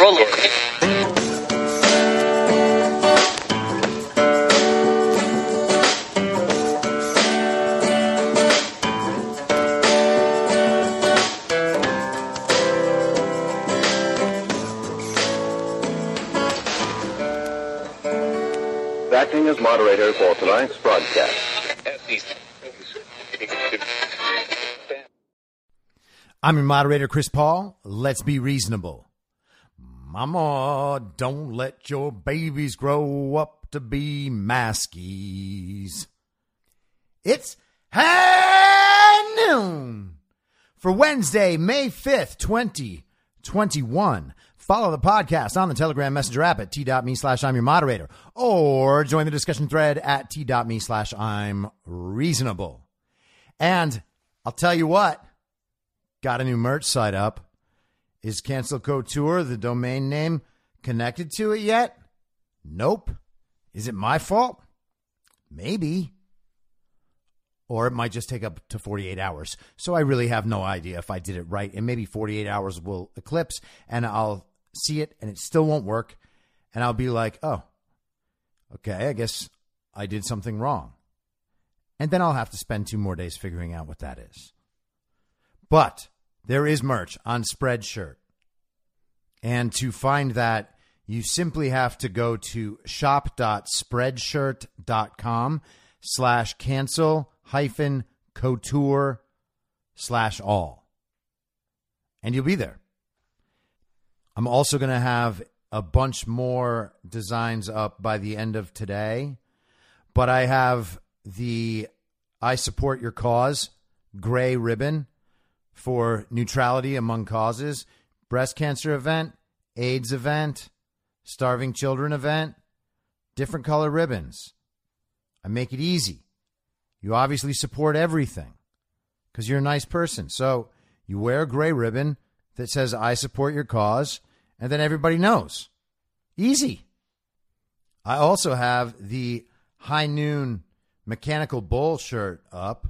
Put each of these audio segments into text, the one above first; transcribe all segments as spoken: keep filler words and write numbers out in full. Roller. Acting as moderator for tonight's broadcast. I'm your moderator, Chris Paul. Let's be reasonable. Mama, don't let your babies grow up to be maskies. It's High Noon for Wednesday, May fifth, twenty twenty-one. Follow the podcast on the Telegram Messenger app at t.me slash I'm your moderator, or join the discussion thread at t.me slash I'm reasonable. And I'll tell you what, got a new merch site up. Is Cancel Couture, the domain name, connected to it yet? Nope. Is it my fault? Maybe. Or it might just take up to forty-eight hours. So I really have no idea if I did it right. And maybe forty-eight hours will eclipse and I'll see it and it still won't work. And I'll be like, oh, okay, I guess I did something wrong. And then I'll have to spend two more days figuring out what that is. But there is merch on Spreadshirt. And to find that, you simply have to go to shop.spreadshirt.com slash cancel hyphen couture slash all. And you'll be there. I'm also going to have a bunch more designs up by the end of today. But I have the I Support Your Cause gray ribbon for neutrality among causes, breast cancer event, AIDS event, starving children event, different color ribbons. I make it easy. You obviously support everything because you're a nice person. So you wear a gray ribbon that says, I support your cause. And then everybody knows. Easy. I also have the High Noon Mechanical Bull shirt up.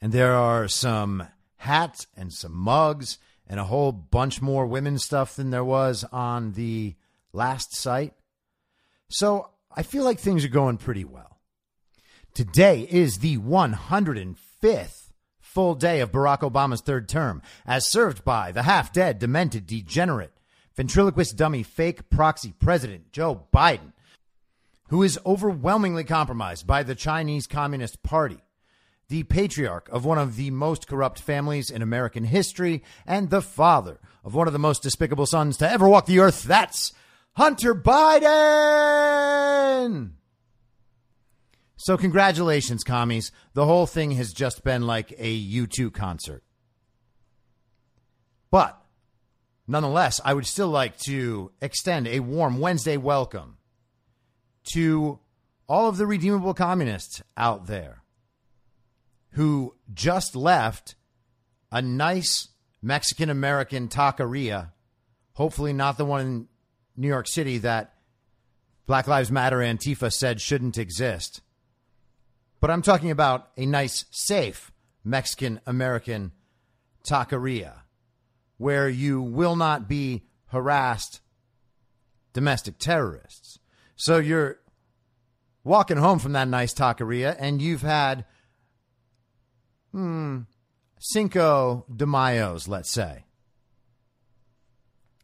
And there are some hats and some mugs and a whole bunch more women's stuff than there was on the last site. So I feel like things are going pretty well. Today is the one hundred fifth full day of Barack Obama's third term, as served by the half-dead, demented, degenerate, ventriloquist dummy, fake proxy president Joe Biden, who is overwhelmingly compromised by the Chinese Communist Party, the patriarch of one of the most corrupt families in American history, and the father of one of the most despicable sons to ever walk the earth. That's Hunter Biden. So congratulations, commies. The whole thing has just been like a U two concert. But nonetheless, I would still like to extend a warm Wednesday welcome to all of the redeemable communists out there who just left a nice Mexican-American taqueria, hopefully not the one in New York City that Black Lives Matter Antifa said shouldn't exist. But I'm talking about a nice, safe Mexican-American taqueria where you will not be harassed domestic terrorists. So you're walking home from that nice taqueria and you've had Hmm, Cinco de Mayo's, let's say.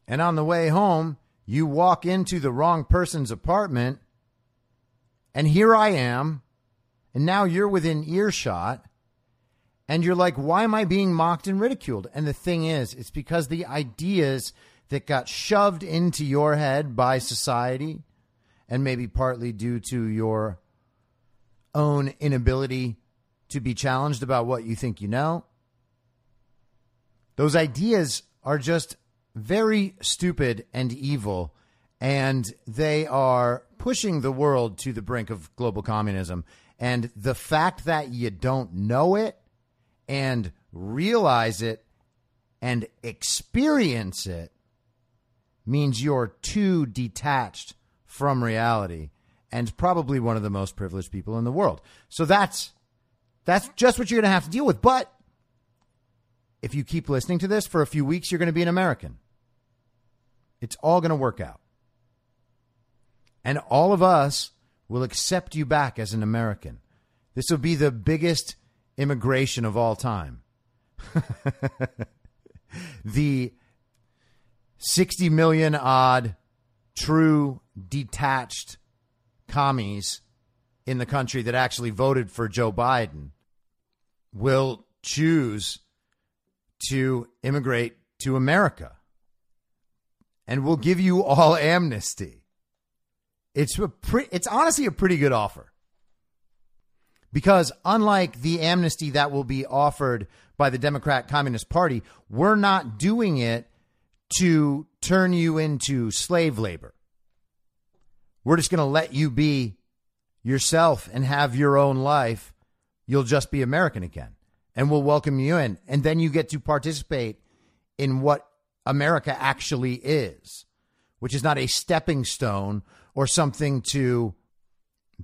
And on the way home, you walk into the wrong person's apartment, and here I am, and now you're within earshot, and you're like, why am I being mocked and ridiculed? And the thing is, it's because the ideas that got shoved into your head by society, and maybe partly due to your own inability to be challenged about what you think you know, those ideas are just very stupid and evil, and they are pushing the world to the brink of global communism. And the fact that you don't know it and realize it and experience it means you're too detached from reality and probably one of the most privileged people in the world. So that's That's just what you're going to have to deal with. But if you keep listening to this for a few weeks, you're going to be an American. It's all going to work out. And all of us will accept you back as an American. This will be the biggest immigration of all time. The sixty million odd true detached commies in the country that actually voted for Joe Biden will choose to immigrate to America, and we'll give you all amnesty. It's a pre- it's honestly a pretty good offer, because unlike the amnesty that will be offered by the Democrat Communist Party, we're not doing it to turn you into slave labor. We're just going to let you be yourself and have your own life. You'll just be American again, and we'll welcome you in. And then you get to participate in what America actually is, which is not a stepping stone or something to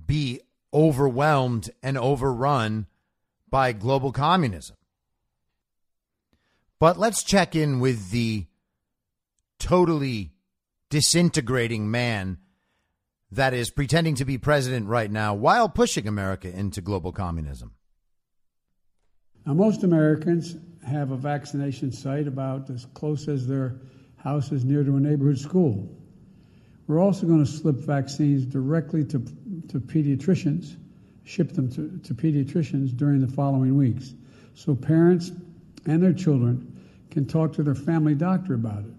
be overwhelmed and overrun by global communism. But let's check in with the totally disintegrating man that is pretending to be president right now while pushing America into global communism. Now, most Americans have a vaccination site about as close as their house is near to a neighborhood school. We're also going to slip vaccines directly to, to pediatricians, ship them to, to pediatricians during the following weeks, so parents and their children can talk to their family doctor about it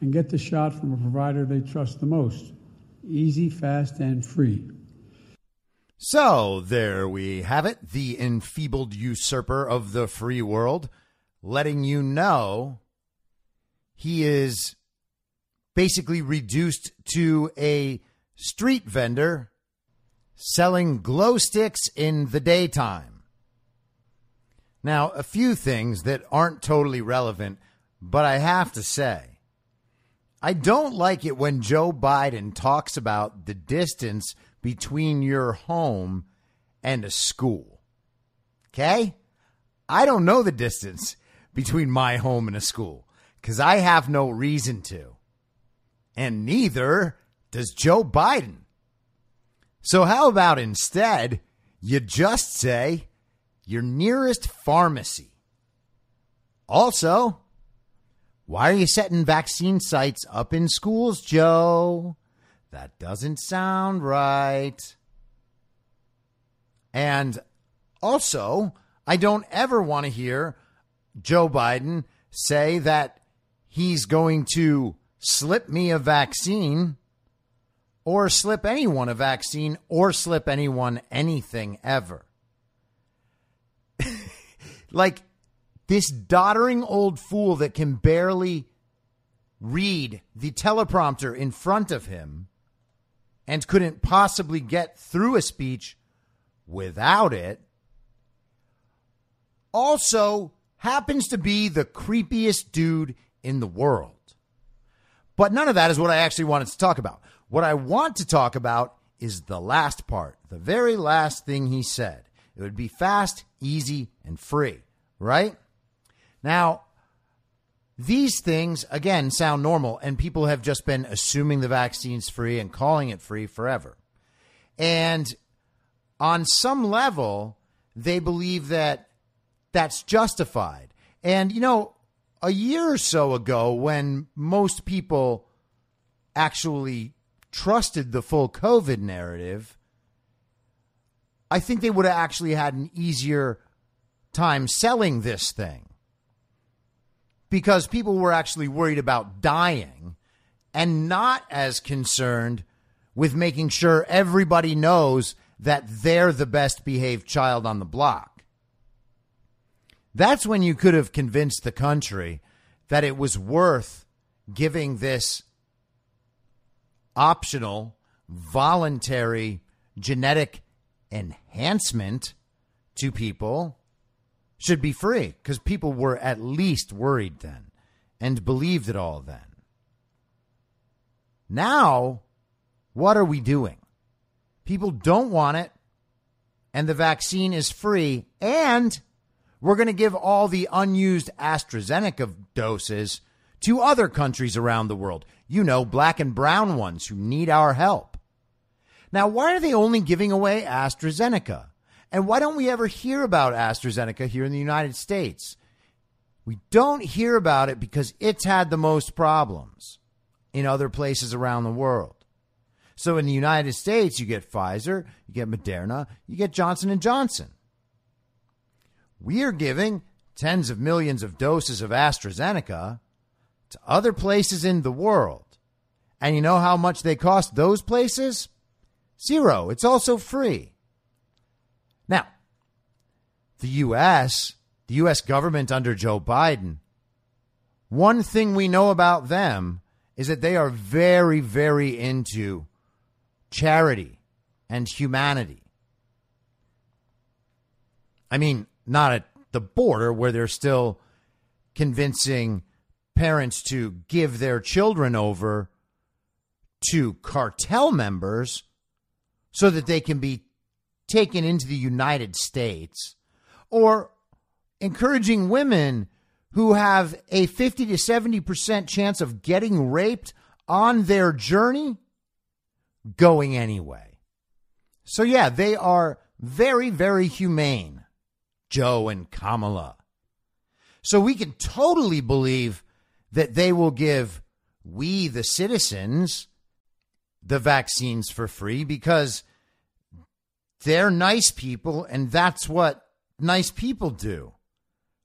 and get the shot from a provider they trust the most. Easy, fast, and free. So there we have it, the enfeebled usurper of the free world, letting you know he is basically reduced to a street vendor selling glow sticks in the daytime. Now, a few things that aren't totally relevant, but I have to say, I don't like it when Joe Biden talks about the distance between your home and a school. Okay? I don't know the distance between my home and a school, because I have no reason to. And neither does Joe Biden. So how about instead, you just say your nearest pharmacy? Also, why are you setting vaccine sites up in schools, Joe? That doesn't sound right. And also, I don't ever want to hear Joe Biden say that he's going to slip me a vaccine or slip anyone a vaccine or slip anyone anything ever. Like this doddering old fool that can barely read the teleprompter in front of him and couldn't possibly get through a speech without it, also happens to be the creepiest dude in the world. But none of that is what I actually wanted to talk about. What I want to talk about is the last part, the very last thing he said. It would be fast, easy, and free, right? Now, these things, again, sound normal, and people have just been assuming the vaccine's free and calling it free forever. And on some level, they believe that that's justified. And, you know, a year or so ago, when most people actually trusted the full COVID narrative, I think they would have actually had an easier time selling this thing, because people were actually worried about dying and not as concerned with making sure everybody knows that they're the best behaved child on the block. That's when you could have convinced the country that it was worth giving this optional, voluntary genetic enhancement to people. Should be free, because people were at least worried then and believed it all then. Now, what are we doing? People don't want it, and the vaccine is free, and we're going to give all the unused AstraZeneca doses to other countries around the world. You know, black and brown ones who need our help. Now, why are they only giving away AstraZeneca? And why don't we ever hear about AstraZeneca here in the United States? We don't hear about it because it's had the most problems in other places around the world. So in the United States, you get Pfizer, you get Moderna, you get Johnson and Johnson. We are giving tens of millions of doses of AstraZeneca to other places in the world. And you know how much they cost those places? Zero. It's also free. Now, the U S, the U S government under Joe Biden, one thing we know about them is that they are very, very into charity and humanity. I mean, not at the border where they're still convincing parents to give their children over to cartel members so that they can be taken into the United States, or encouraging women who have a fifty to seventy percent chance of getting raped on their journey going anyway. So, yeah, they are very, very humane, Joe and Kamala. So we can totally believe that they will give we, the citizens, the vaccines for free because they're nice people and that's what nice people do.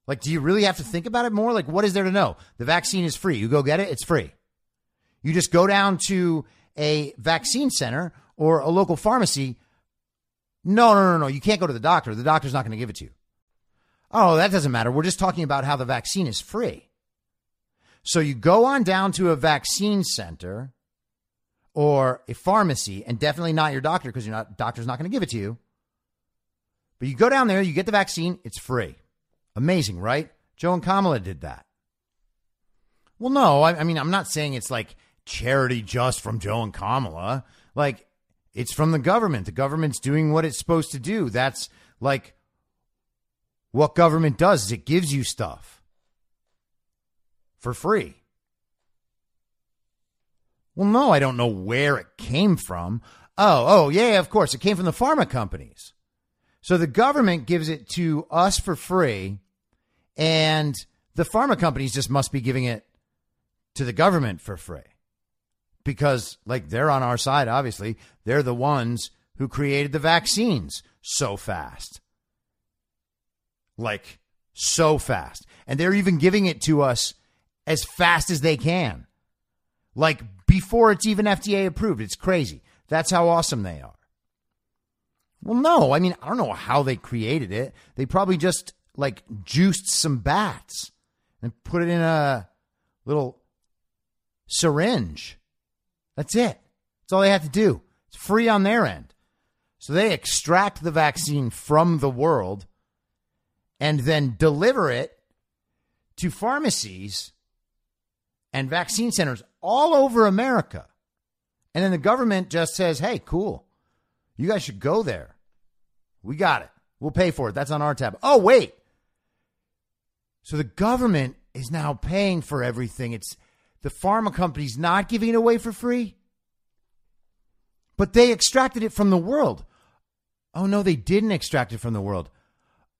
Like, do you really have to think about it more? Like, what is there to know? The vaccine is free. You go get it. It's free. You just go down to a vaccine center or a local pharmacy. No, no, no, no. You can't go to the doctor. The doctor's not going to give it to you. Oh, that doesn't matter. We're just talking about how the vaccine is free. So you go on down to a vaccine center or a pharmacy, and definitely not your doctor because you're not doctor's not going to give it to you. But you go down there, you get the vaccine. It's free. Amazing, right? Joe and Kamala did that. Well, no, I, I mean, I'm not saying it's like charity just from Joe and Kamala. Like, it's from the government. The government's doing what it's supposed to do. That's like what government does is it gives you stuff for free. Well, no, I don't know where it came from. Oh, oh, yeah, of course. It came from the pharma companies. So the government gives it to us for free, and the pharma companies just must be giving it to the government for free because, like, they're on our side, obviously. They're the ones who created the vaccines so fast. Like, so fast. And they're even giving it to us as fast as they can. Like, before it's even F D A approved. It's crazy. That's how awesome they are. Well, no, I mean, I don't know how they created it. They probably just like juiced some bats and put it in a little syringe. That's it. That's all they had to do. It's free on their end. So they extract the vaccine from the world and then deliver it to pharmacies and vaccine centers all over America. And then the government just says, hey, cool. You guys should go there. We got it. We'll pay for it. That's on our tab. Oh, wait. So the government is now paying for everything. It's the pharma company's not giving it away for free. But they extracted it from the world. Oh, no, they didn't extract it from the world.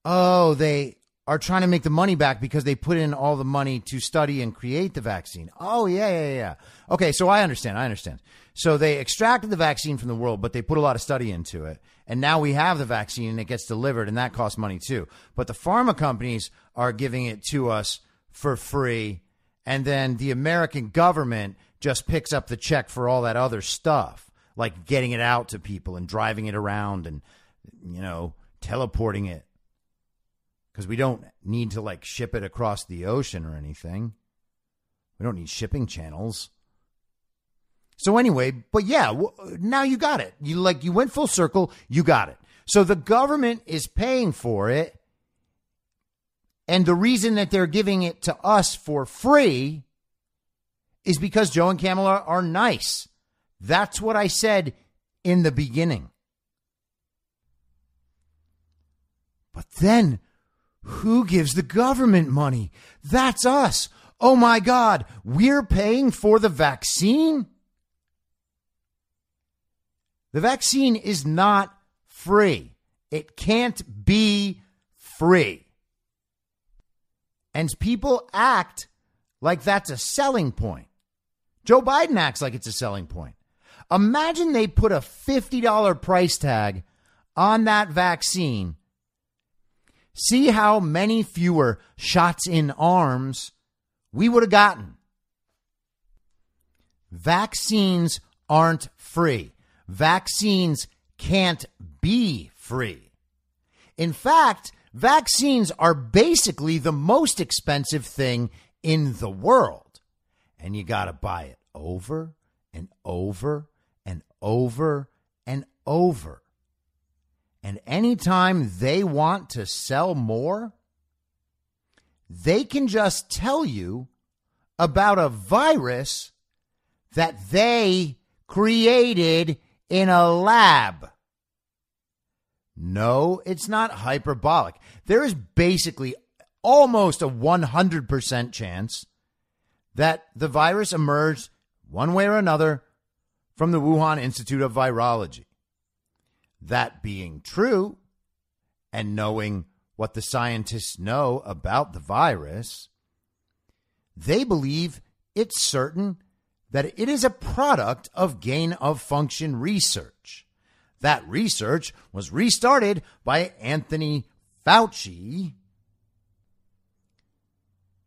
Oh, they are trying to make the money back because they put in all the money to study and create the vaccine. Oh, yeah, yeah, yeah. Okay, so I understand. I understand. So they extracted the vaccine from the world, but they put a lot of study into it. And now we have the vaccine and it gets delivered and that costs money too. But the pharma companies are giving it to us for free. And then the American government just picks up the check for all that other stuff, like getting it out to people and driving it around and, you know, teleporting it. Because we don't need to like ship it across the ocean or anything. We don't need shipping channels. So anyway, but yeah, now you got it. You like you went full circle. You got it. So the government is paying for it. And the reason that they're giving it to us for free is because Joe and Kamala are nice. That's what I said in the beginning. But then who gives the government money? That's us. Oh, my God, we're paying for the vaccine? The vaccine is not free. It can't be free. And people act like that's a selling point. Joe Biden acts like it's a selling point. Imagine they put a fifty dollars price tag on that vaccine. See how many fewer shots in arms we would have gotten. Vaccines aren't free. Vaccines can't be free. In fact, vaccines are basically the most expensive thing in the world. And you got to buy it over and over and over and over. And anytime they want to sell more, they can just tell you about a virus that they created in a lab. No, it's not hyperbolic. There is basically almost a one hundred percent chance that the virus emerged one way or another from the Wuhan Institute of Virology. That being true, and knowing what the scientists know about the virus, they believe it's certain that it is a product of gain-of-function research. That research was restarted by Anthony Fauci,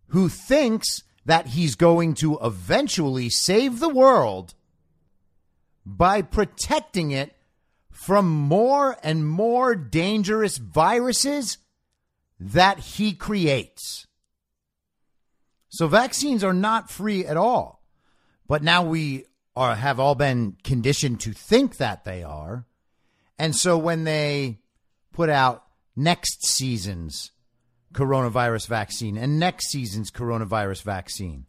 who thinks that he's going to eventually save the world by protecting it from more and more dangerous viruses that he creates. So vaccines are not free at all. But now we are have all been conditioned to think that they are. And so when they put out next season's coronavirus vaccine and next season's coronavirus vaccine,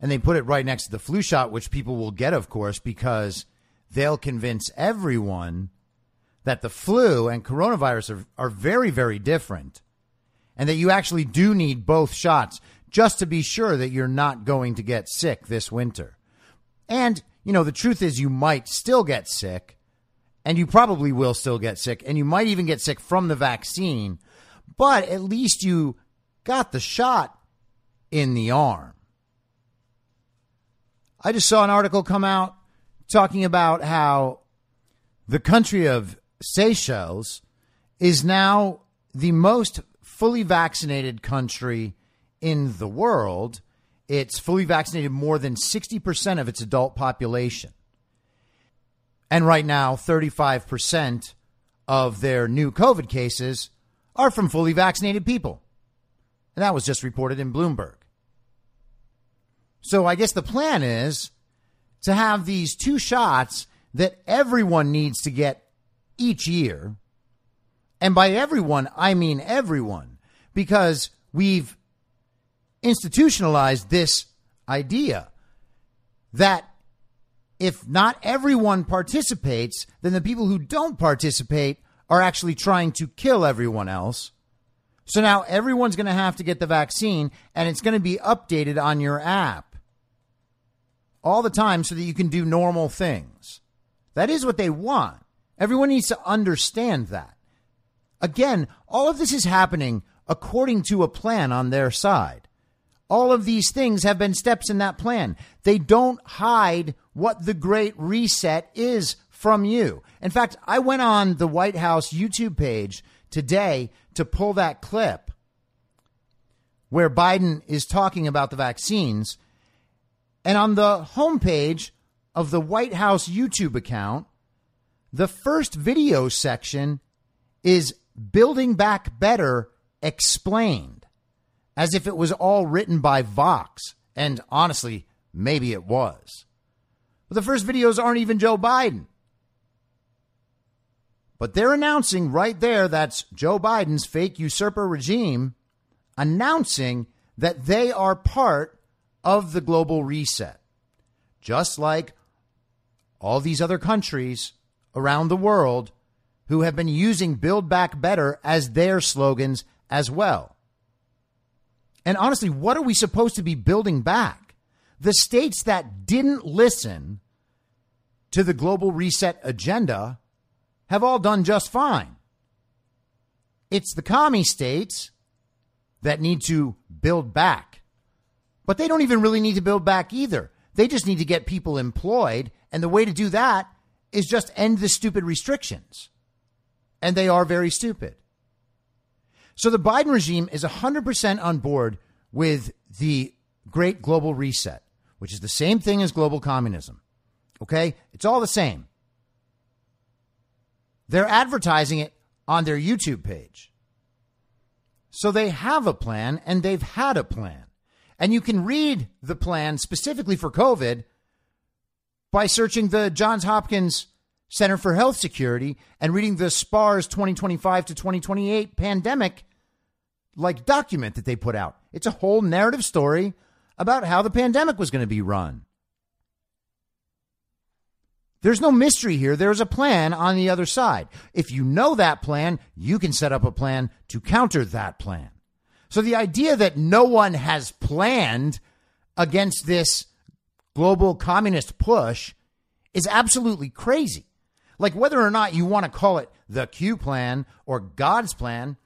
and they put it right next to the flu shot, which people will get, of course, because they'll convince everyone that the flu and coronavirus are, are very, very different, and that you actually do need both shots just to be sure that you're not going to get sick this winter. And, you know, the truth is you might still get sick, and you probably will still get sick, and you might even get sick from the vaccine, but at least you got the shot in the arm. I just saw an article come out talking about how the country of Seychelles is now the most fully vaccinated country in the world. It's fully vaccinated more than sixty percent of its adult population. And right now, thirty-five percent of their new COVID cases are from fully vaccinated people. And that was just reported in Bloomberg. So I guess the plan is to have these two shots that everyone needs to get each year. And by everyone, I mean everyone, because we've institutionalized this idea that if not everyone participates, then the people who don't participate are actually trying to kill everyone else. So now everyone's going to have to get the vaccine, and it's going to be updated on your app all the time so that you can do normal things. That is what they want. Everyone needs to understand that. Again, all of this is happening according to a plan on their side. All of these things have been steps in that plan. They don't hide what the Great Reset is from you. In fact, I went on the White House YouTube page today to pull that clip where Biden is talking about the vaccines. And on the homepage of the White House YouTube account, the first video section is Building Back Better Explained, as if it was all written by Vox. And honestly, maybe it was. But the first videos aren't even Joe Biden. But they're announcing right there, that's Joe Biden's fake usurper regime, announcing that they are part of the global reset, just like all these other countries around the world who have been using Build Back Better as their slogans as well. And honestly, what are we supposed to be building back? The states that didn't listen to the global reset agenda have all done just fine. It's the commie states that need to build back. But they don't even really need to build back either. They just need to get people employed. And the way to do that is just end the stupid restrictions. And they are very stupid. So the Biden regime is one hundred percent on board with the Great Global Reset, which is the same thing as global communism. OK, it's all the same. They're advertising it on their YouTube page. So they have a plan and they've had a plan. And you can read the plan specifically for COVID by searching the Johns Hopkins Center for Health Security and reading the SPARS twenty twenty-five to twenty twenty-eight pandemic like document that they put out. It's a whole narrative story about how the pandemic was going to be run. There's no mystery here. There's a plan on the other side. If you know that plan, you can set up a plan to counter that plan. So the idea that no one has planned against this global communist push is absolutely crazy. Like whether or not you want to call it the Q plan or God's plan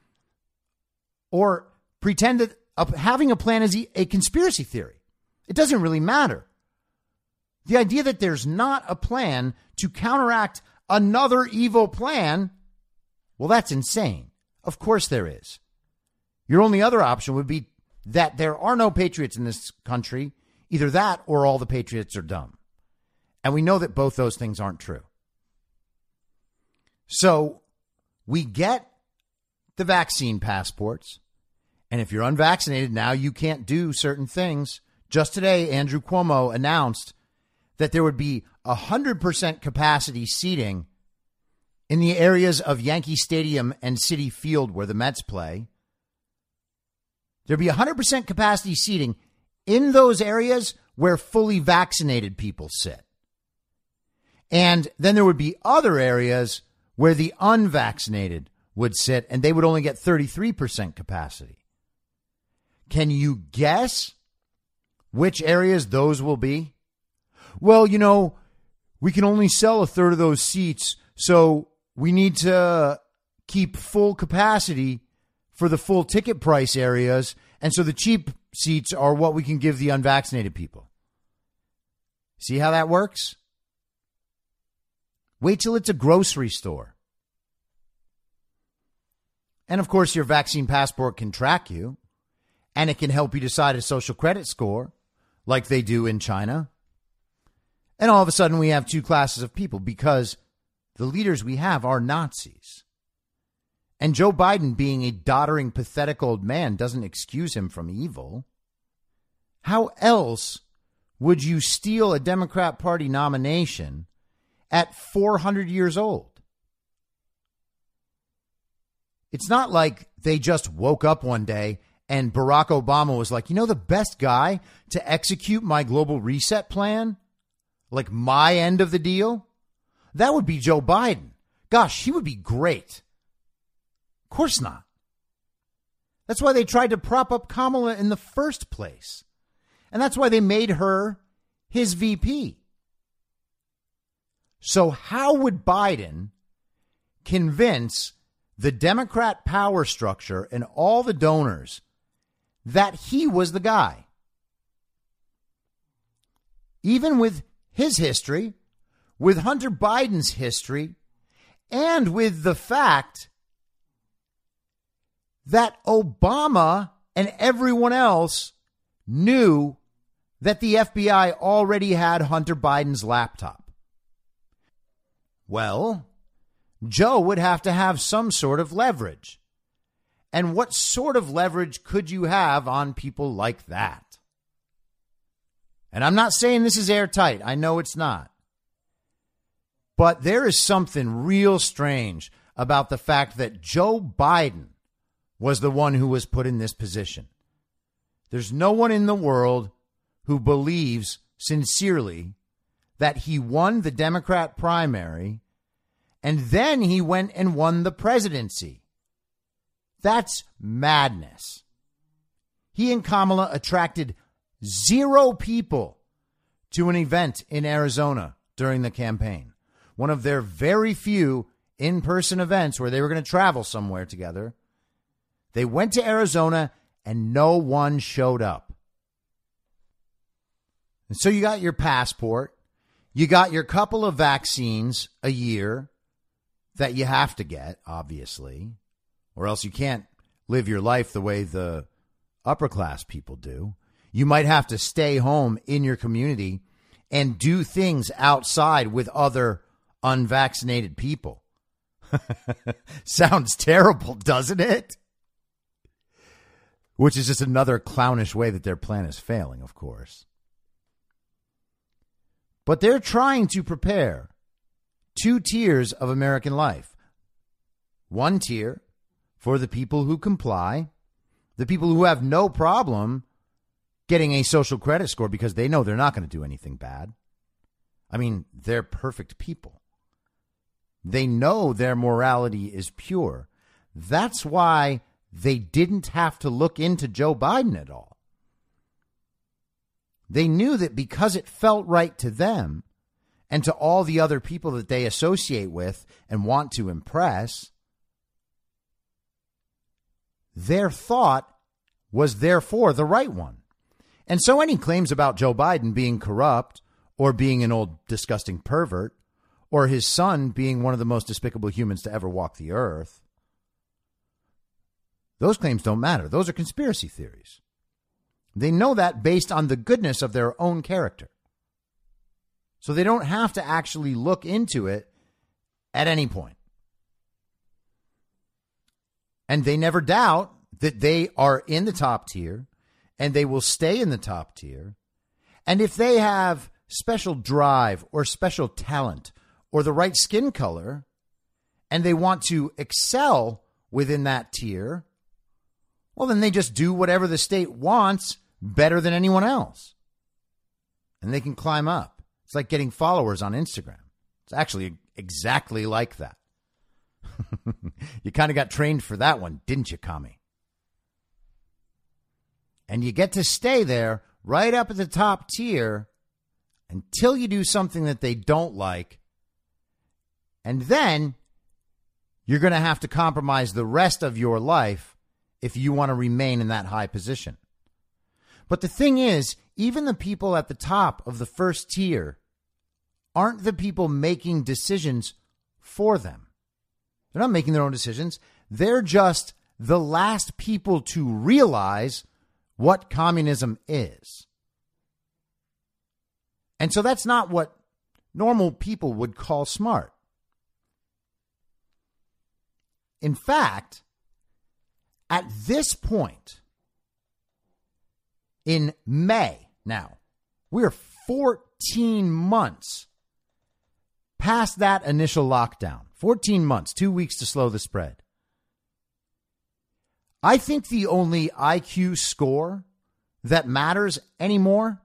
or pretend that having a plan is a conspiracy theory, it doesn't really matter. The idea that there's not a plan to counteract another evil plan, well, that's insane. Of course there is. Your only other option would be that there are no patriots in this country. Either that or all the patriots are dumb. And we know that both those things aren't true. So we get the vaccine passports. And if you're unvaccinated now, you can't do certain things. Just today, Andrew Cuomo announced that there would be one hundred percent capacity seating in the areas of Yankee Stadium and Citi Field where the Mets play. There'd be one hundred percent capacity seating in those areas where fully vaccinated people sit. And then there would be other areas where the unvaccinated would sit and they would only get thirty-three percent capacity. Can you guess which areas those will be? Well, you know, we can only sell a third of those seats, so we need to keep full capacity for the full ticket price areas. And so the cheap seats are what we can give the unvaccinated people. See how that works? Wait till it's a grocery store. And of course, your vaccine passport can track you and it can help you decide a social credit score like they do in China. And all of a sudden we have two classes of people because the leaders we have are Nazis. And Joe Biden being a doddering, pathetic old man doesn't excuse him from evil. How else would you steal a Democrat Party nomination at four hundred years old? It's not like they just woke up one day and Barack Obama was like, you know, the best guy to execute my global reset plan? Like my end of the deal, that would be Joe Biden. Gosh, he would be great. Of course not. That's why they tried to prop up Kamala in the first place. And that's why they made her his V P. So how would Biden convince the Democrat power structure and all the donors that he was the guy? Even with his history, with Hunter Biden's history, and with the fact that Obama and everyone else knew that the F B I already had Hunter Biden's laptop. Well, Joe would have to have some sort of leverage. And what sort of leverage could you have on people like that? And I'm not saying this is airtight. I know it's not. But there is something real strange about the fact that Joe Biden was the one who was put in this position. There's no one in the world who believes sincerely that he won the Democrat primary and then he went and won the presidency. That's madness. He and Kamala attracted zero people to an event in Arizona during the campaign. One of their very few in-person events where they were going to travel somewhere together. They went to Arizona and no one showed up. And so you got your passport. You got your couple of vaccines a year that you have to get, obviously, or else you can't live your life the way the upper class people do. You might have to stay home in your community and do things outside with other unvaccinated people. Sounds terrible, doesn't it? Which is just another clownish way that their plan is failing, of course. But they're trying to prepare two tiers of American life. One tier for the people who comply, the people who have no problem getting a social credit score because they know they're not going to do anything bad. I mean, they're perfect people. They know their morality is pure. That's why they didn't have to look into Joe Biden at all. They knew that because it felt right to them and to all the other people that they associate with and want to impress, their thought was therefore the right one. And so any claims about Joe Biden being corrupt or being an old disgusting pervert or his son being one of the most despicable humans to ever walk the earth, those claims don't matter. Those are conspiracy theories. They know that based on the goodness of their own character. So they don't have to actually look into it at any point. And they never doubt that they are in the top tier and they will stay in the top tier. And if they have special drive or special talent or the right skin color and they want to excel within that tier, well, then they just do whatever the state wants better than anyone else. And they can climb up. It's like getting followers on Instagram. It's actually exactly like that. You kind of got trained for that one, didn't you, Kami? And you get to stay there right up at the top tier until you do something that they don't like. And then you're going to have to compromise the rest of your life if you want to remain in that high position. But the thing is, even the people at the top of the first tier aren't the people making decisions for them. They're not making their own decisions. They're just the last people to realize what communism is. And so that's not what normal people would call smart. In fact, at this point in May now, we're fourteen months past that initial lockdown. fourteen months, two weeks to slow the spread. I think the only I Q score that matters anymore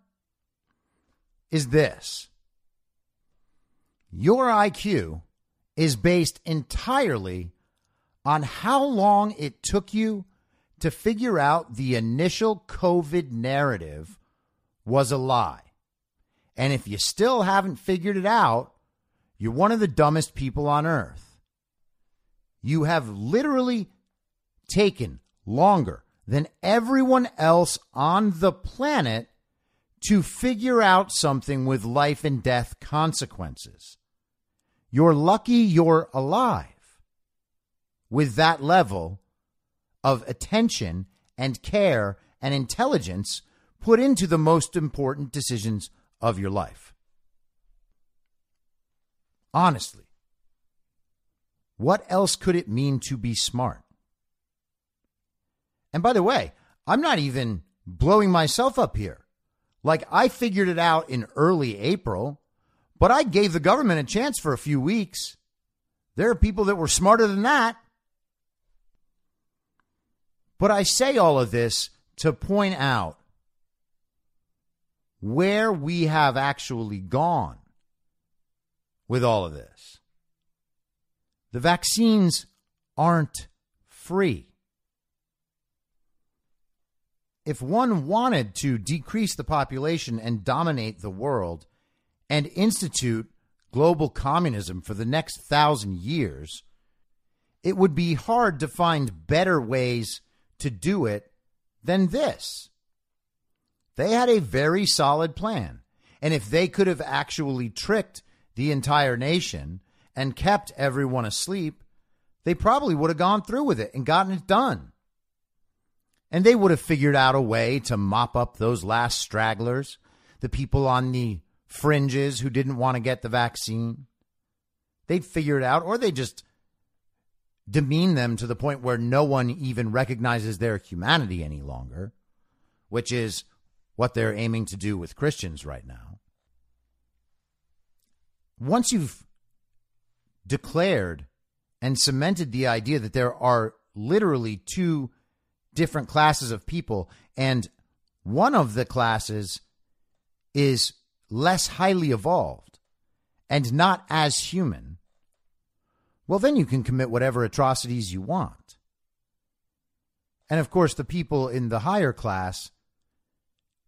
is this. Your I Q is based entirely on how long it took you to figure out the initial COVID narrative was a lie. And if you still haven't figured it out, you're one of the dumbest people on earth. You have literally taken longer than everyone else on the planet to figure out something with life and death consequences. You're lucky you're alive with that level of attention and care and intelligence put into the most important decisions of your life. Honestly, what else could it mean to be smart? And by the way, I'm not even blowing myself up here. Like, I figured it out in early April, but I gave the government a chance for a few weeks. There are people that were smarter than that. But I say all of this to point out where we have actually gone with all of this. The vaccines aren't free. if one wanted to decrease the population and dominate the world and institute global communism for the next thousand years, it would be hard to find better ways to do it than this. They had a very solid plan. And if they could have actually tricked the entire nation and kept everyone asleep, they probably would have gone through with it and gotten it done. And they would have figured out a way to mop up those last stragglers, the people on the fringes who didn't want to get the vaccine. They'd figure it out, or they just demean them to the point where no one even recognizes their humanity any longer, which is what they're aiming to do with Christians right now. Once you've declared and cemented the idea that there are literally two different classes of people, and one of the classes is less highly evolved and not as human, well, then you can commit whatever atrocities you want. And of course, the people in the higher class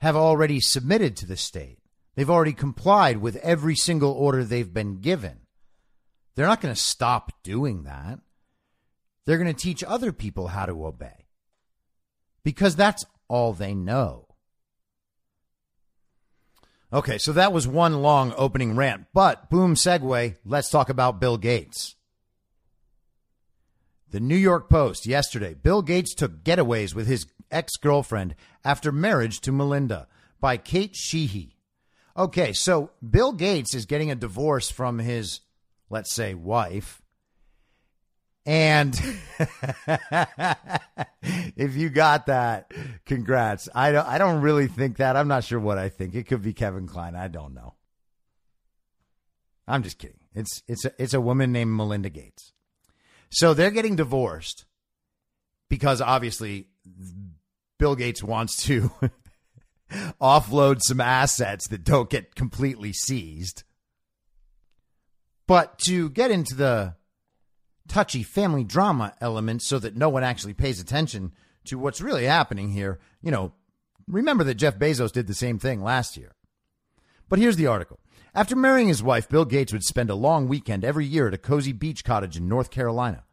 have already submitted to the state. They've already complied with every single order they've been given. They're not going to stop doing that. They're going to teach other people how to obey, because that's all they know. Okay, so that was one long opening rant, but boom, segue, let's talk about Bill Gates. The New York Post yesterday, Bill Gates took getaways with his ex-girlfriend after marriage to Melinda, by Kate Sheehy. Okay, so Bill Gates is getting a divorce from his, let's say, wife. And if you got that, congrats. I don't, I don't really think that. I'm not sure what I think. It could be Kevin Kline. I don't know. I'm just kidding. It's it's a, it's a woman named Melinda Gates. So they're getting divorced because obviously Bill Gates wants to offload some assets that don't get completely seized. But to get into the touchy family drama element so that no one actually pays attention to what's really happening here, you know, remember that Jeff Bezos did the same thing last year. But here's the article. After marrying his wife, Bill Gates would spend a long weekend every year at a cozy beach cottage in North Carolina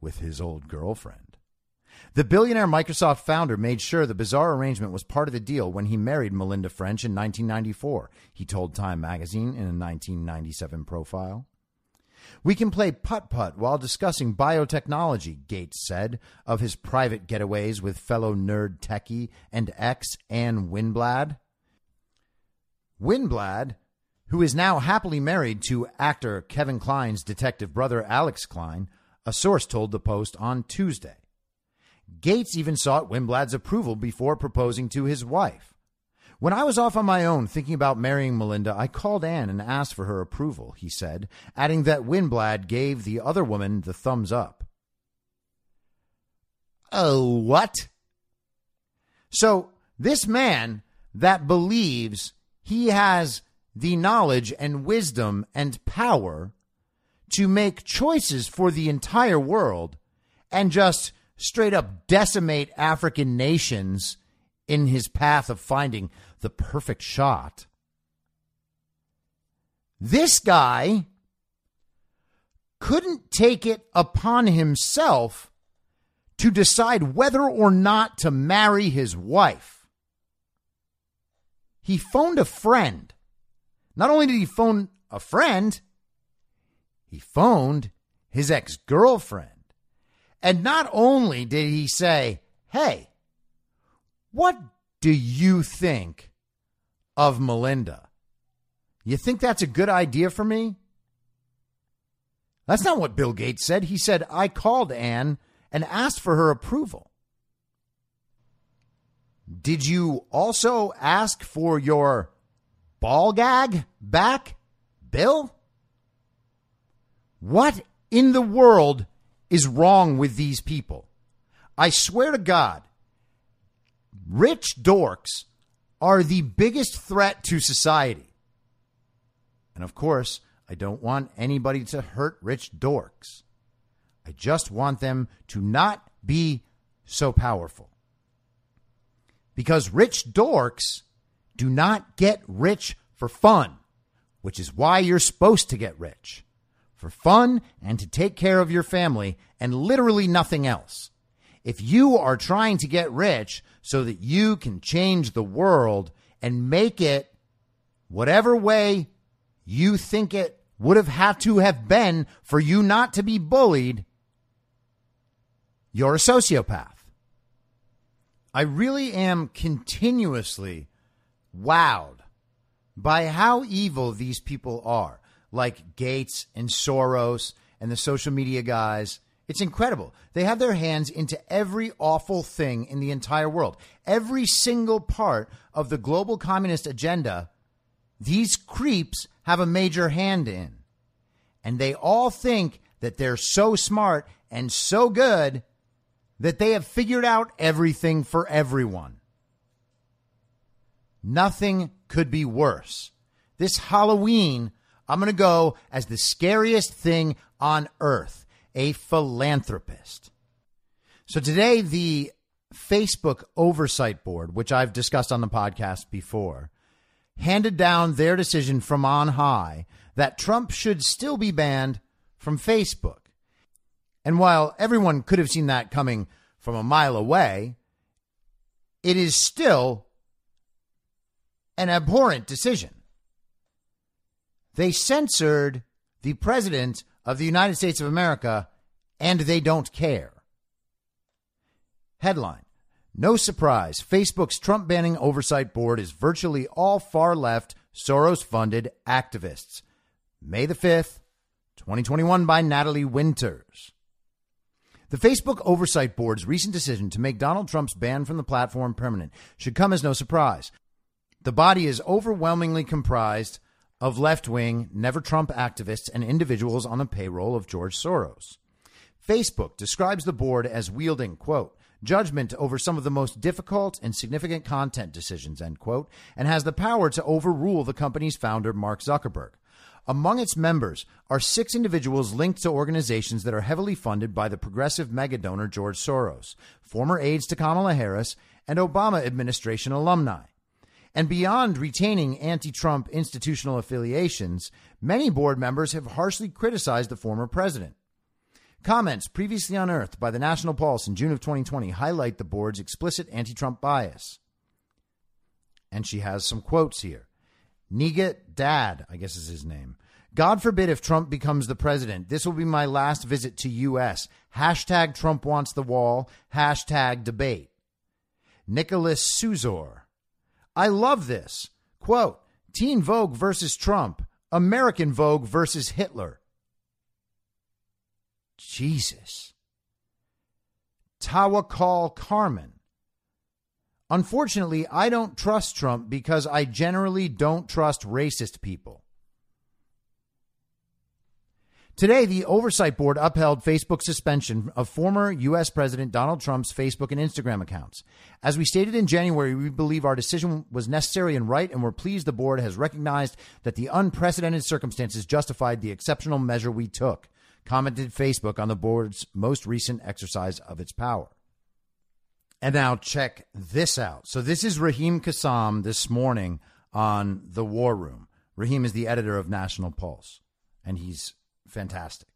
with his old girlfriend. The billionaire Microsoft founder made sure the bizarre arrangement was part of the deal when he married Melinda French in nineteen ninety-four, he told Time magazine in a nineteen ninety-seven profile. We can play putt-putt while discussing biotechnology, Gates said, of his private getaways with fellow nerd techie and ex Anne Winblad. Winblad, who is now happily married to actor Kevin Kline's detective brother Alex Kline, a source told the Post on Tuesday. Gates even sought Winblad's approval before proposing to his wife. When I was off on my own thinking about marrying Melinda, I called Anne and asked for her approval, he said, adding that Winblad gave the other woman the thumbs up. Oh, what? So this man that believes he has the knowledge and wisdom and power to make choices for the entire world and just straight up decimate African nations in his path of finding the perfect shot. This guy couldn't take it upon himself to decide whether or not to marry his wife. He phoned a friend. Not only did he phone a friend, he phoned his ex-girlfriend. And not only did he say, hey, what do you think of Melinda? You think that's a good idea for me? That's not what Bill Gates said. He said, I called Anne and asked for her approval. Did you also ask for your ball gag back, Bill? What in the world is wrong with these people? I swear to God, rich dorks are the biggest threat to society. And of course, I don't want anybody to hurt rich dorks. I just want them to not be so powerful. because rich dorks do not get rich for fun, which is why you're supposed to get rich. For fun and to take care of your family and literally nothing else. If you are trying to get rich so that you can change the world and make it whatever way you think it would have had to have been for you not to be bullied, you're a sociopath. I really am continuously wowed by how evil these people are, like Gates and Soros and the social media guys. It's incredible. They have their hands into every awful thing in the entire world. Every single part of the global communist agenda, these creeps have a major hand in. And they all think that they're so smart and so good that they have figured out everything for everyone. Nothing could be worse. This Halloween, I'm going to go as the scariest thing on earth, a philanthropist. So today, the Facebook Oversight Board, which I've discussed on the podcast before, handed down their decision from on high that Trump should still be banned from Facebook. And while everyone could have seen that coming from a mile away, it is still an abhorrent decision. They censored the president of the United States of America, and they don't care. Headline: no surprise, Facebook's Trump banning oversight board is virtually all far left Soros-funded activists. May the fifth, twenty twenty-one by Natalie Winters. The Facebook Oversight Board's recent decision to make Donald Trump's ban from the platform permanent should come as no surprise. The body is overwhelmingly comprised of left-wing, never-Trump activists and individuals on the payroll of George Soros. Facebook describes the board as wielding, quote, judgment over some of the most difficult and significant content decisions, end quote, and has the power to overrule the company's founder, Mark Zuckerberg. Among its members are six individuals linked to organizations that are heavily funded by the progressive megadonor George Soros, former aides to Kamala Harris, and Obama administration alumni. And beyond retaining anti-Trump institutional affiliations, many board members have harshly criticized the former president. Comments previously unearthed by the National Pulse in June of twenty twenty highlight the board's explicit anti-Trump bias. And she has some quotes here. Negat Dad, I guess is his name. God forbid if Trump becomes the president, this will be my last visit to U S. Hashtag Trump wants the wall. Hashtag debate. Nicholas Suzor. I love this. Quote, Teen Vogue versus Trump. American Vogue versus Hitler. Jesus. Tawakal Carmen. Unfortunately, I don't trust Trump because I generally don't trust racist people. Today, the Oversight Board upheld Facebook's suspension of former U S. President Donald Trump's Facebook and Instagram accounts. As we stated in January, we believe our decision was necessary and right, and we're pleased the board has recognized that the unprecedented circumstances justified the exceptional measure we took, commented Facebook on the board's most recent exercise of its power. And now check this out. So this is Raheem Kassam this morning on The War Room. Raheem is the editor of National Pulse, and he's fantastic.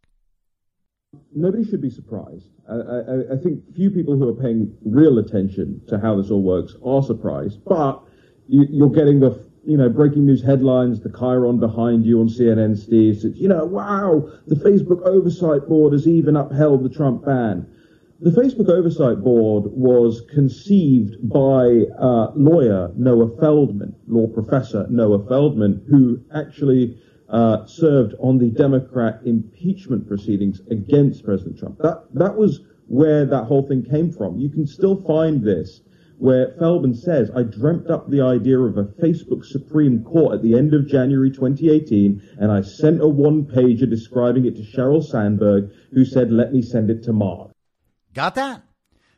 Nobody should be surprised. I, I, I think few people who are paying real attention to how this all works are surprised, but you, you're getting the, you know, breaking news headlines, the Chiron behind you on C N N, Steve, says, you know, wow, the Facebook Oversight Board has even upheld the Trump ban. The Facebook Oversight Board was conceived by uh, lawyer Noah Feldman, law professor Noah Feldman, who actually uh, served on the Democrat impeachment proceedings against President Trump. That that was where that whole thing came from. You can still find this where Feldman says, I dreamt up the idea of a Facebook Supreme Court at the end of January twenty eighteen, and I sent a one-pager describing it to Sheryl Sandberg, who said, let me send it to Mark. Got that?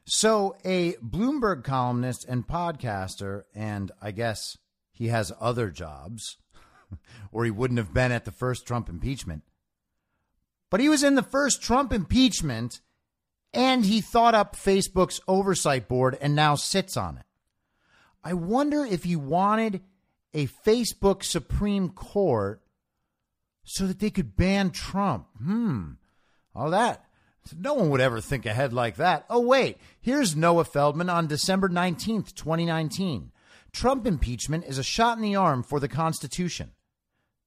So a Bloomberg columnist and podcaster, and I guess he has other jobs, or he wouldn't have been at the first Trump impeachment. But he was in the first Trump impeachment, and he thought up Facebook's oversight board and now sits on it. I wonder if you wanted a Facebook Supreme Court so that they could ban Trump. Hmm. All that. No one would ever think ahead like that. Oh, wait. Here's Noah Feldman on December nineteenth, twenty nineteen. Trump impeachment is a shot in the arm for the Constitution.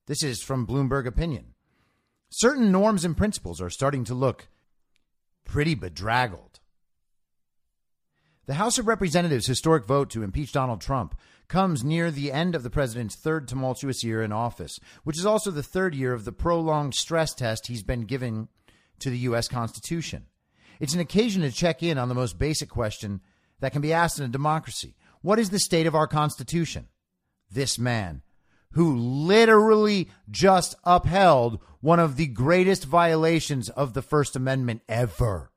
This is from Bloomberg Opinion. Certain norms and principles are starting to look pretty bedraggled. The House of Representatives' historic vote to impeach Donald Trump comes near the end of the president's third tumultuous year in office, which is also the third year of the prolonged stress test he's been giving to the U S Constitution. It's an occasion to check in on the most basic question that can be asked in a democracy. What is the state of our Constitution? This man, who literally just upheld one of the greatest violations of the First Amendment ever.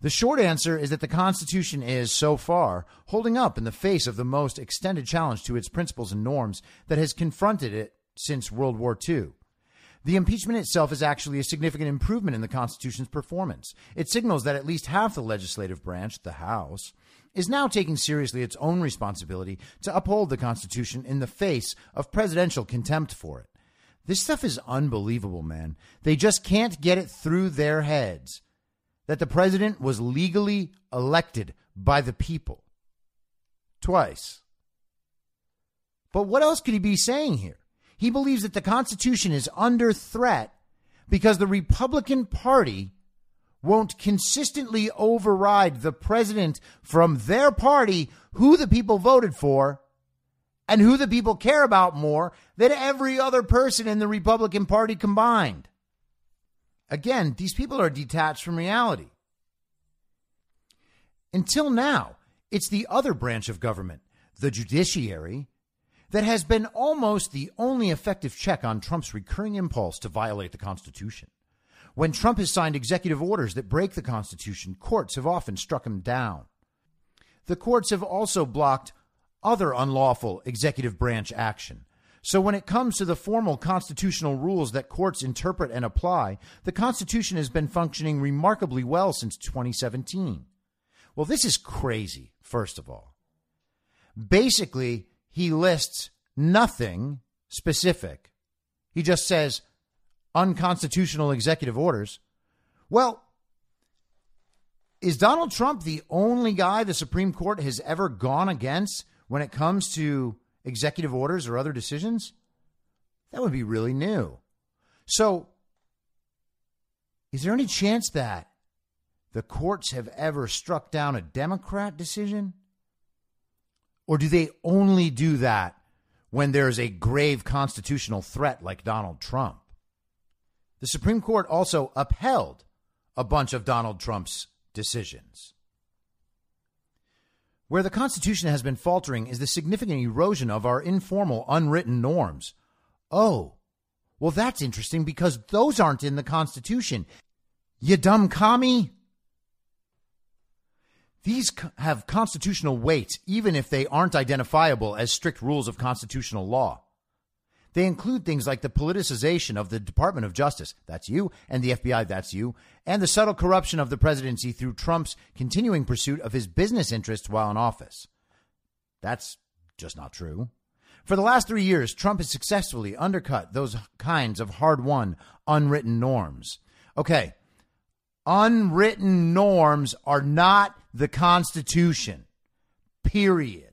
The short answer is that the Constitution is, so far, holding up in the face of the most extended challenge to its principles and norms that has confronted it since World War Two. The impeachment itself is actually a significant improvement in the Constitution's performance. It signals that at least half the legislative branch, the House, is now taking seriously its own responsibility to uphold the Constitution in the face of presidential contempt for it. This stuff is unbelievable, man. They just can't get it through their heads that the president was legally elected by the people. Twice. But what else could he be saying here? He believes that the Constitution is under threat because the Republican Party won't consistently override the president from their party, who the people voted for and who the people care about more than every other person in the Republican Party combined. Again, these people are detached from reality. Until now, it's the other branch of government, the judiciary, that has been almost the only effective check on Trump's recurring impulse to violate the Constitution. When Trump has signed executive orders that break the Constitution, courts have often struck him down. The courts have also blocked other unlawful executive branch action. So when it comes to the formal constitutional rules that courts interpret and apply, the Constitution has been functioning remarkably well since twenty seventeen. Well, this is crazy, first of all. Basically, he lists nothing specific. He just says unconstitutional executive orders. Well, is Donald Trump the only guy the Supreme Court has ever gone against when it comes to executive orders or other decisions? That would be really new. So is there any chance that the courts have ever struck down a Democrat decision? Or do they only do that when there's a grave constitutional threat like Donald Trump? The Supreme Court also upheld a bunch of Donald Trump's decisions. Where the Constitution has been faltering is the significant erosion of our informal, unwritten norms. Oh, well, that's interesting because those aren't in the Constitution. You dumb commie. These have constitutional weight, even if they aren't identifiable as strict rules of constitutional law. They include things like the politicization of the Department of Justice, that's you, and the F B I, that's you, and the subtle corruption of the presidency through Trump's continuing pursuit of his business interests while in office. That's just not true. For the last three years, Trump has successfully undercut those kinds of hard-won, unwritten norms. Okay, unwritten norms are not the Constitution, period.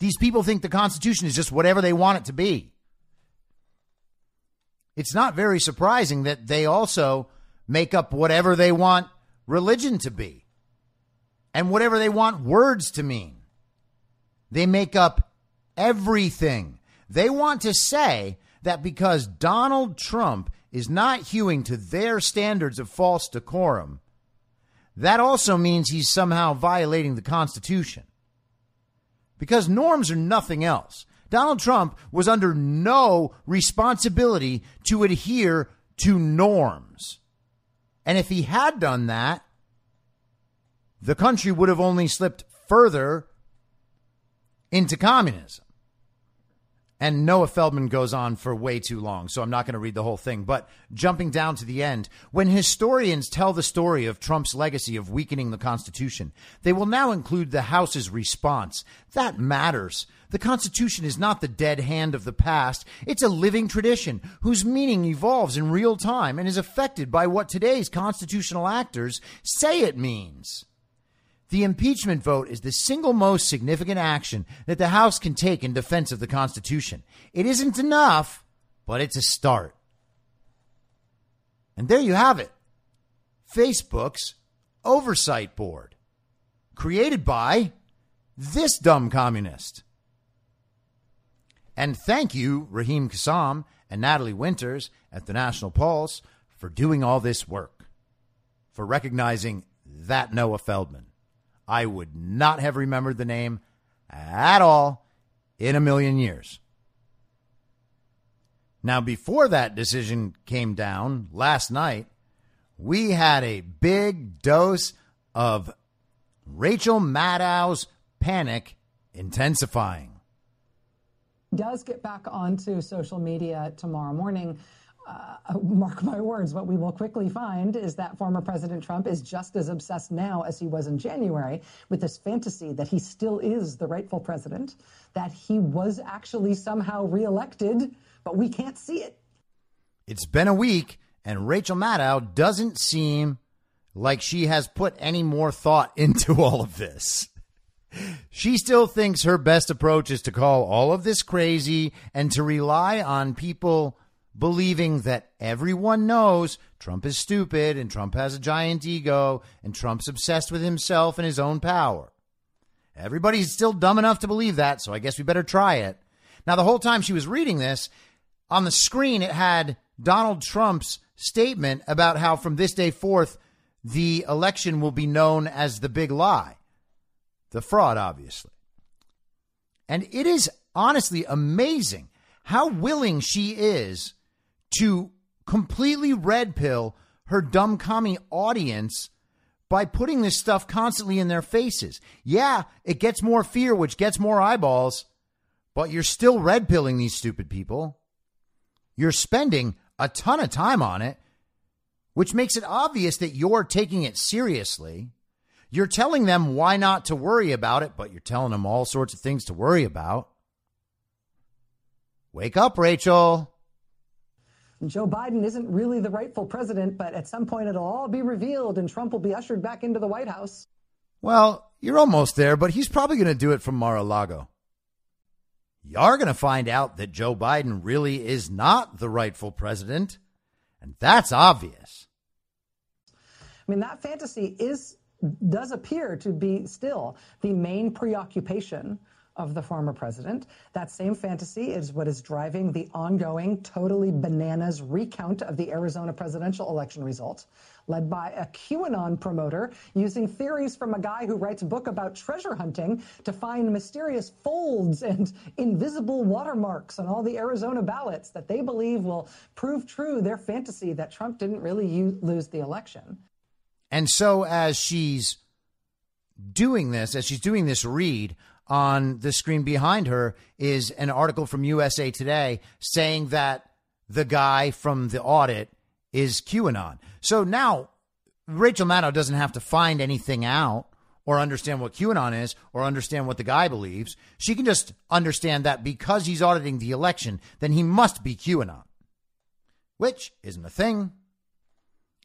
These people think the Constitution is just whatever they want it to be. It's not very surprising that they also make up whatever they want religion to be and whatever they want words to mean. They make up everything. They want to say that because Donald Trump is not hewing to their standards of false decorum, that also means he's somehow violating the Constitution. Because norms are nothing else. Donald Trump was under no responsibility to adhere to norms. And if he had done that, the country would have only slipped further into communism. And Noah Feldman goes on for way too long, so I'm not going to read the whole thing. But jumping down to the end, when historians tell the story of Trump's legacy of weakening the Constitution, they will now include the House's response. That matters. The Constitution is not the dead hand of the past. It's a living tradition whose meaning evolves in real time and is affected by what today's constitutional actors say it means. The impeachment vote is the single most significant action that the House can take in defense of the Constitution. It isn't enough, but it's a start. And there you have it. Facebook's Oversight Board, created by this dumb communist. And thank you, Raheem Kassam and Natalie Winters at the National Pulse, for doing all this work, for recognizing that Noah Feldman. I would not have remembered the name at all in a million years. Now, before that decision came down last night, we had a big dose of Rachel Maddow's panic intensifying. Does get back onto social media tomorrow morning. Uh, mark my words, what we will quickly find is that former President Trump is just as obsessed now as he was in January with this fantasy that he still is the rightful president, that he was actually somehow reelected, but we can't see it. It's been a week, and Rachel Maddow doesn't seem like she has put any more thought into all of this. She still thinks her best approach is to call all of this crazy and to rely on people believing that everyone knows Trump is stupid and Trump has a giant ego and Trump's obsessed with himself and his own power. Everybody's still dumb enough to believe that, so I guess we better try it. Now, the whole time she was reading this, on the screen it had Donald Trump's statement about how from this day forth, the election will be known as the big lie. The fraud, obviously. And it is honestly amazing how willing she is to completely red pill her dumb commie audience by putting this stuff constantly in their faces. Yeah, it gets more fear, which gets more eyeballs, but you're still red pilling these stupid people. You're spending a ton of time on it, which makes it obvious that you're taking it seriously. You're telling them why not to worry about it, but you're telling them all sorts of things to worry about. Wake up, Rachel. Joe Biden isn't really the rightful president, but at some point it'll all be revealed and Trump will be ushered back into the White House. Well, you're almost there, but he's probably going to do it from Mar-a-Lago. You're going to find out that Joe Biden really is not the rightful president, and that's obvious. I mean, that fantasy is... does appear to be still the main preoccupation of the former president. That same fantasy is what is driving the ongoing, totally bananas recount of the Arizona presidential election result, led by a QAnon promoter using theories from a guy who writes a book about treasure hunting to find mysterious folds and invisible watermarks on all the Arizona ballots that they believe will prove true their fantasy that Trump didn't really use, lose the election. And so as she's doing this, as she's doing this read, on the screen behind her is an article from U S A Today saying that the guy from the audit is QAnon. So now Rachel Maddow doesn't have to find anything out or understand what QAnon is or understand what the guy believes. She can just understand that because he's auditing the election, then he must be QAnon, which isn't a thing.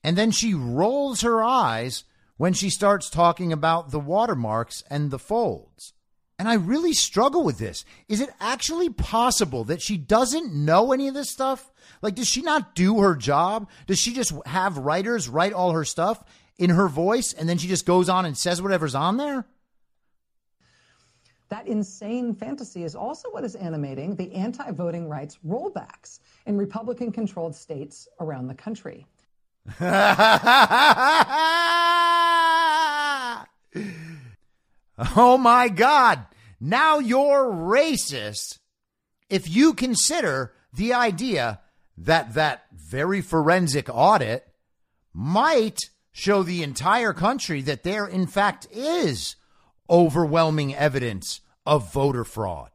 And then she rolls her eyes when she starts talking about the watermarks and the folds. And I really struggle with this. Is it actually possible that she doesn't know any of this stuff? Like, does she not do her job? Does she just have writers write all her stuff in her voice and then she just goes on and says whatever's on there? That insane fantasy is also what is animating the anti-voting rights rollbacks in Republican-controlled states around the country. Oh my God, now you're racist if you consider the idea that that very forensic audit might show the entire country that there in fact is overwhelming evidence of voter fraud.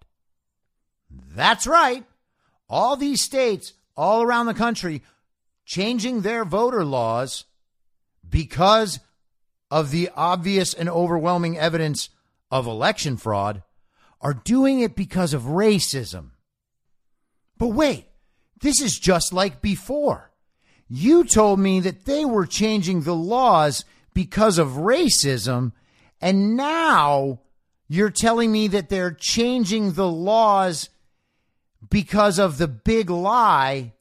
That's right. All these states all around the country changing their voter laws because of the obvious and overwhelming evidence of election fraud are doing it because of racism. But wait, this is just like before. You told me that they were changing the laws because of racism, and now you're telling me that they're changing the laws because of the big lie,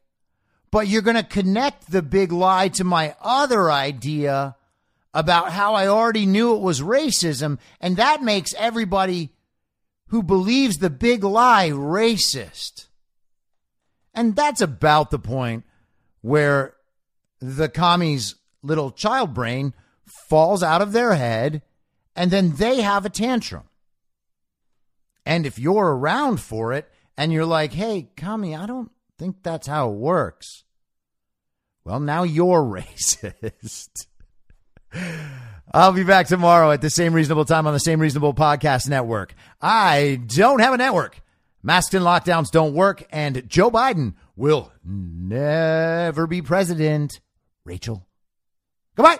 but you're going to connect the big lie to my other idea about how I already knew it was racism, and that makes everybody who believes the big lie racist. And that's about the point where the commies' little child brain falls out of their head, and then they have a tantrum. And if you're around for it, and you're like, hey, commie, I don't think that's how it works. Well, now you're racist. I'll be back tomorrow at the same reasonable time on the same reasonable podcast network. I don't have a network. Masks and lockdowns don't work. And Joe Biden will never be president. Rachel. Goodbye.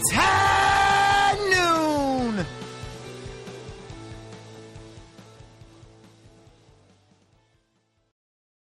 It's happening!